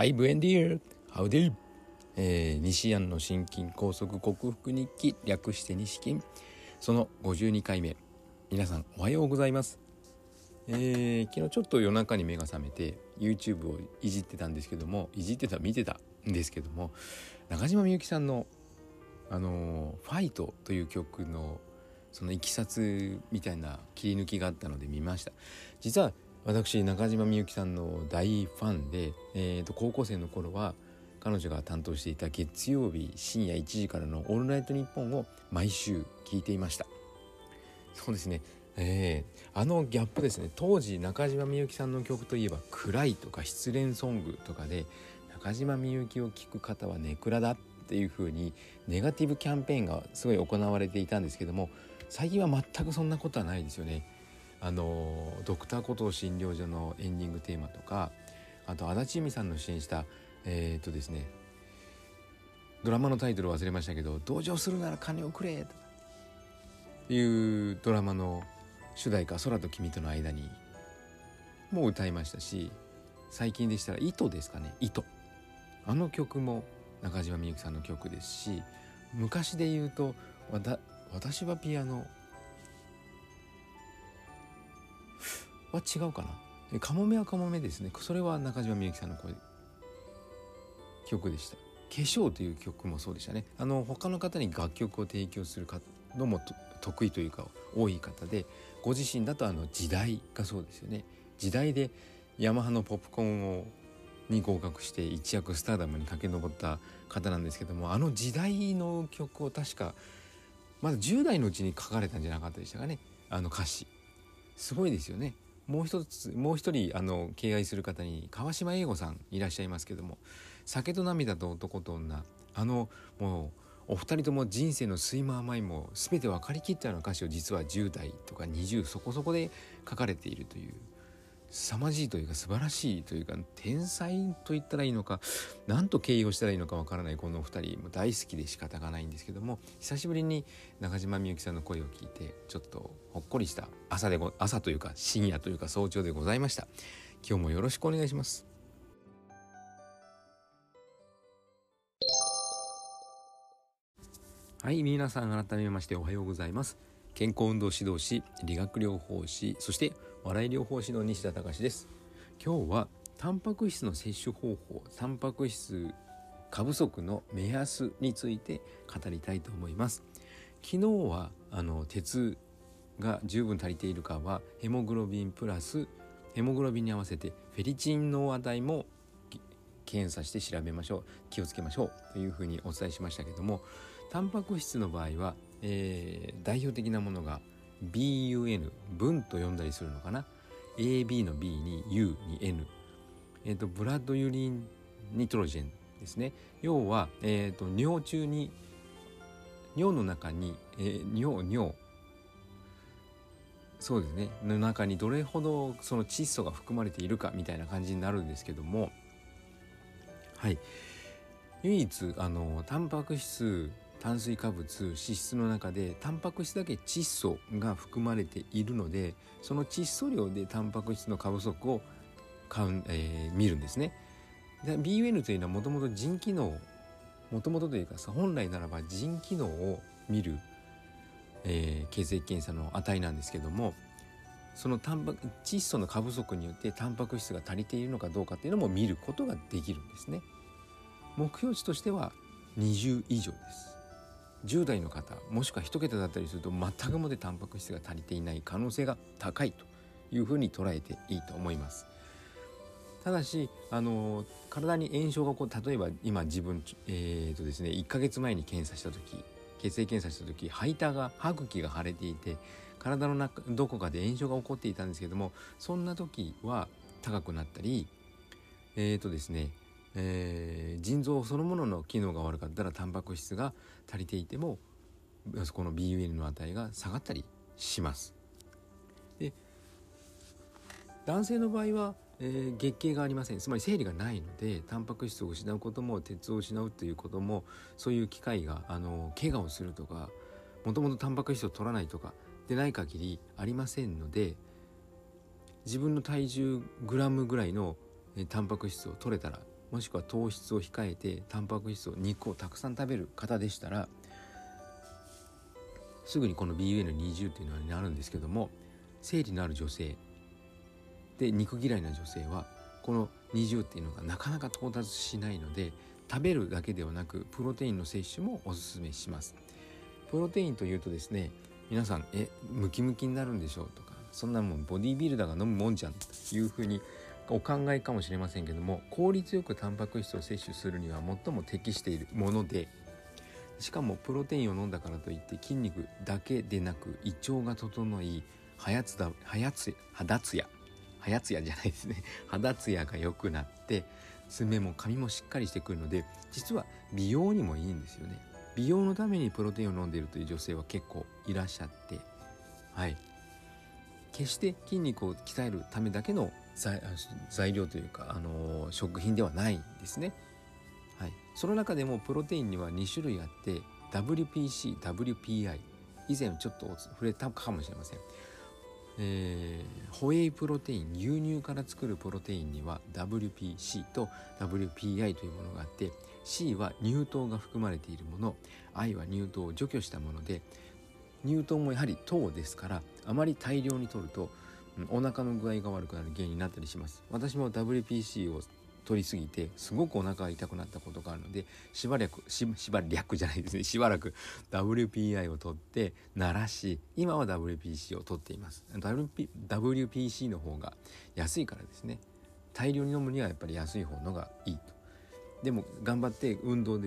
はい、ブエンディー、ハウディ、西安の心筋梗塞克服日記、略して西筋、その52回目、皆さんおはようございます。昨日ちょっと夜中に目が覚めて YouTube を見てたんですけども、中島みゆきさんのファイトという曲のそのいきさつみたいな切り抜きがあったので見ました。実は私中島みゆきさんの大ファンで、高校生の頃は彼女が担当していた月曜日深夜1時からのオールナイトニッポンを毎週聞いていました。そうですね、あのギャップですね。当時中島みゆきさんの曲といえば暗いとか失恋ソングとかで、中島みゆきを聴く方はネクラだっていう風にネガティブキャンペーンがすごい行われていたんですけども、最近は全くそんなことはないですよね。ドクターコトー診療所のエンディングテーマとか、あと足立由美さんの主演したですね、ドラマのタイトル忘れましたけど、同情するなら金をくれというドラマの主題歌、空と君との間にも歌いましたし、最近でしたら糸ですかね、糸、あの曲も中島みゆきさんの曲ですし、昔で言うと私はピアノは違うかな、かもめはかもめですね。それは中島みゆきさんの曲でした。化粧という曲もそうでしたね。他の方に楽曲を提供するのも得意というか多い方で、ご自身だと時代がそうですよね。時代でヤマハのポップコーンに合格して一躍スターダムに駆け上った方なんですけども、あの時代の曲を確かまだ10代のうちに書かれたんじゃなかったでしたかね。歌詞すごいですよね。もう一人敬愛する方に川島英吾さんいらっしゃいますけども、酒と涙と男と女、もうお二人とも人生の酸いも甘いも全て分かりきったような歌詞を実は10代とか20そこそこで書かれているという、凄まじいというか素晴らしいというか、天才と言ったらいいのか何と形容したらいいのかわからないこのお二人も大好きで仕方がないんですけども、久しぶりに中島みゆきさんの声を聞いてちょっとほっこりした朝というか深夜というか早朝でございました。今日もよろしくお願いします。はい、皆さん改めましておはようございます。健康運動指導士、理学療法士、そして笑い療法士の西田隆です。今日はタンパク質の摂取方法、タンパク質過不足の目安について語りたいと思います。昨日は鉄が十分足りているかはヘモグロビンプラスヘモグロビンに合わせてフェリチンの値も検査して調べましょう、気をつけましょうというふうにお伝えしましたけども、タンパク質の場合は、代表的なものが BUN、BUN と呼んだりするのかな、 AB の B に U に N、ブラッドユリンニトロジェンですね。要は、尿中に尿の中に、そうですね、の中にどれほどその窒素が含まれているかみたいな感じになるんですけども、はい、唯一タンパク質、炭水化物、脂質の中でタンパク質だけ窒素が含まれているので、その窒素量でタンパク質の過不足を見るんですね。で BUN というのはもともとというか本来ならば腎機能を見る、血液検査の値なんですけども、その窒素の過不足によってタンパク質が足りているのかどうかっていうのも見ることができるんですね。目標値としては20以上です。10代の方もしくは1桁だったりすると全くもでタンパク質が足りていない可能性が高いというふうに捉えていいと思います。ただし体に炎症が起こる、例えば今自分、ですね、1ヶ月前に血液検査した時、歯茎が腫れていて体の中どこかで炎症が起こっていたんですけども、そんな時は高くなったり、腎臓そのものの機能が悪かったらタンパク質が足りていてもこの BUN の値が下がったりします。で、男性の場合は、月経がありません。つまり生理がないのでタンパク質を失うことも鉄を失うということも、そういう機会が怪我をするとか、もともとタンパク質を取らないとかでない限りありませんので、自分の体重グラムぐらいのタンパク質を取れたらもしくは糖質を控えてタンパク質を肉をたくさん食べる方でしたらすぐにこの BUN20 というのになるんですけども、生理のある女性で肉嫌いな女性はこの20っていうのがなかなか到達しないので、食べるだけではなくプロテインの摂取もおすすめします。プロテインというとですね、皆さんムキムキになるんでしょうとか、そんなもんボディービルダーが飲むもんじゃんというふうにお考えかもしれませんけども、効率よくタンパク質を摂取するには最も適しているもので、しかもプロテインを飲んだからといって筋肉だけでなく胃腸が整い肌ツヤが良くなって爪も髪もしっかりしてくるので、実は美容にもいいんですよね。美容のためにプロテインを飲んでいるという女性は結構いらっしゃって、はい、決して筋肉を鍛えるためだけの材料というか、食品ではないんですね、はい、その中でもプロテインには2種類あって WPC、WPI 以前ちょっと触れたかもしれません。ホエイプロテイン、牛乳から作るプロテインには WPC と WPI というものがあって、 C は乳糖が含まれているもの、 I は乳糖を除去したもので、乳糖もやはり糖ですから、あまり大量に摂るとお腹の具合が悪くなる原因になったりします。私も WPC を取りすぎてすごくお腹が痛くなったことがあるので、しばらく WPI を取って慣らし、今は WPC を取っています。WPC の方が安いからですね、大量に飲むにはやっぱり安い方のがいいと。でも頑張って運動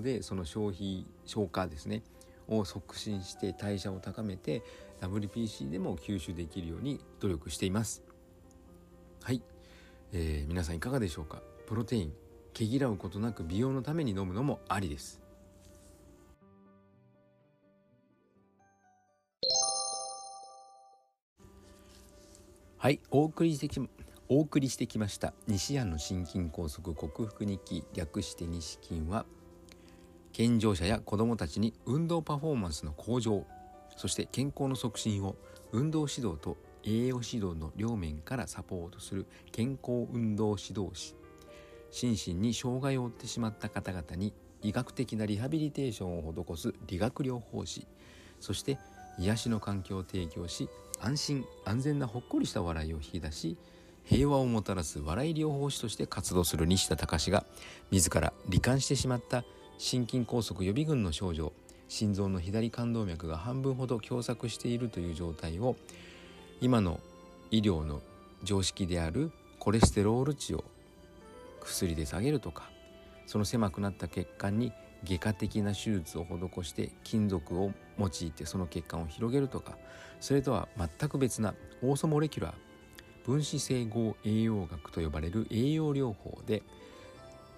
でその消化ですねを促進して代謝を高めて WPC でも吸収できるように努力しています。はい、皆さんいかがでしょうか。プロテイン毛嫌うことなく美容のために飲むのもありです。はい、お送りしてきました西安の心筋梗塞克服日記、略して西筋は、健常者や子どもたちに運動パフォーマンスの向上、そして健康の促進を運動指導と栄養指導の両面からサポートする健康運動指導士、心身に障害を負ってしまった方々に医学的なリハビリテーションを施す理学療法士、そして癒しの環境を提供し、安心安全なほっこりした笑いを引き出し、平和をもたらす笑い療法士として活動する西田隆が、自ら罹患してしまった心筋梗塞予備軍の症状、心臓の左冠動脈が半分ほど狭窄しているという状態を、今の医療の常識であるコレステロール値を薬で下げるとか、その狭くなった血管に外科的な手術を施して金属を用いてその血管を広げるとか、それとは全く別なオーソモレキュラー分子整合栄養学と呼ばれる栄養療法で、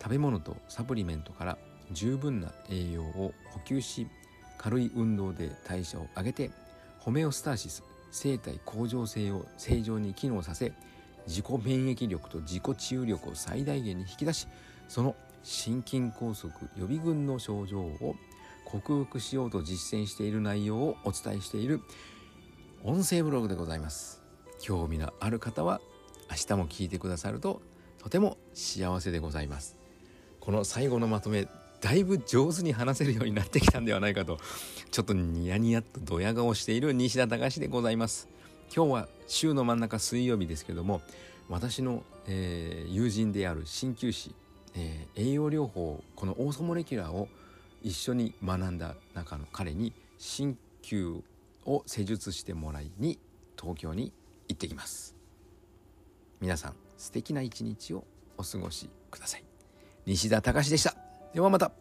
食べ物とサプリメントから十分な栄養を補給し、軽い運動で代謝を上げてホメオスターシス、生体向上性を正常に機能させ、自己免疫力と自己治癒力を最大限に引き出し、その心筋梗塞予備軍の症状を克服しようと実践している内容をお伝えしている音声ブログでございます。興味のある方は明日も聞いてくださるととても幸せでございます。この最後のまとめ、だいぶ上手に話せるようになってきたんではないかと、ちょっとニヤニヤっとドヤ顔している西田隆でございます。今日は週の真ん中水曜日ですけども、私の、友人である鍼灸師、栄養療法、このオーソモレキュラーを一緒に学んだ中の彼に鍼灸を施術してもらいに東京に行ってきます。皆さん素敵な一日をお過ごしください。西田隆でした。ではまた。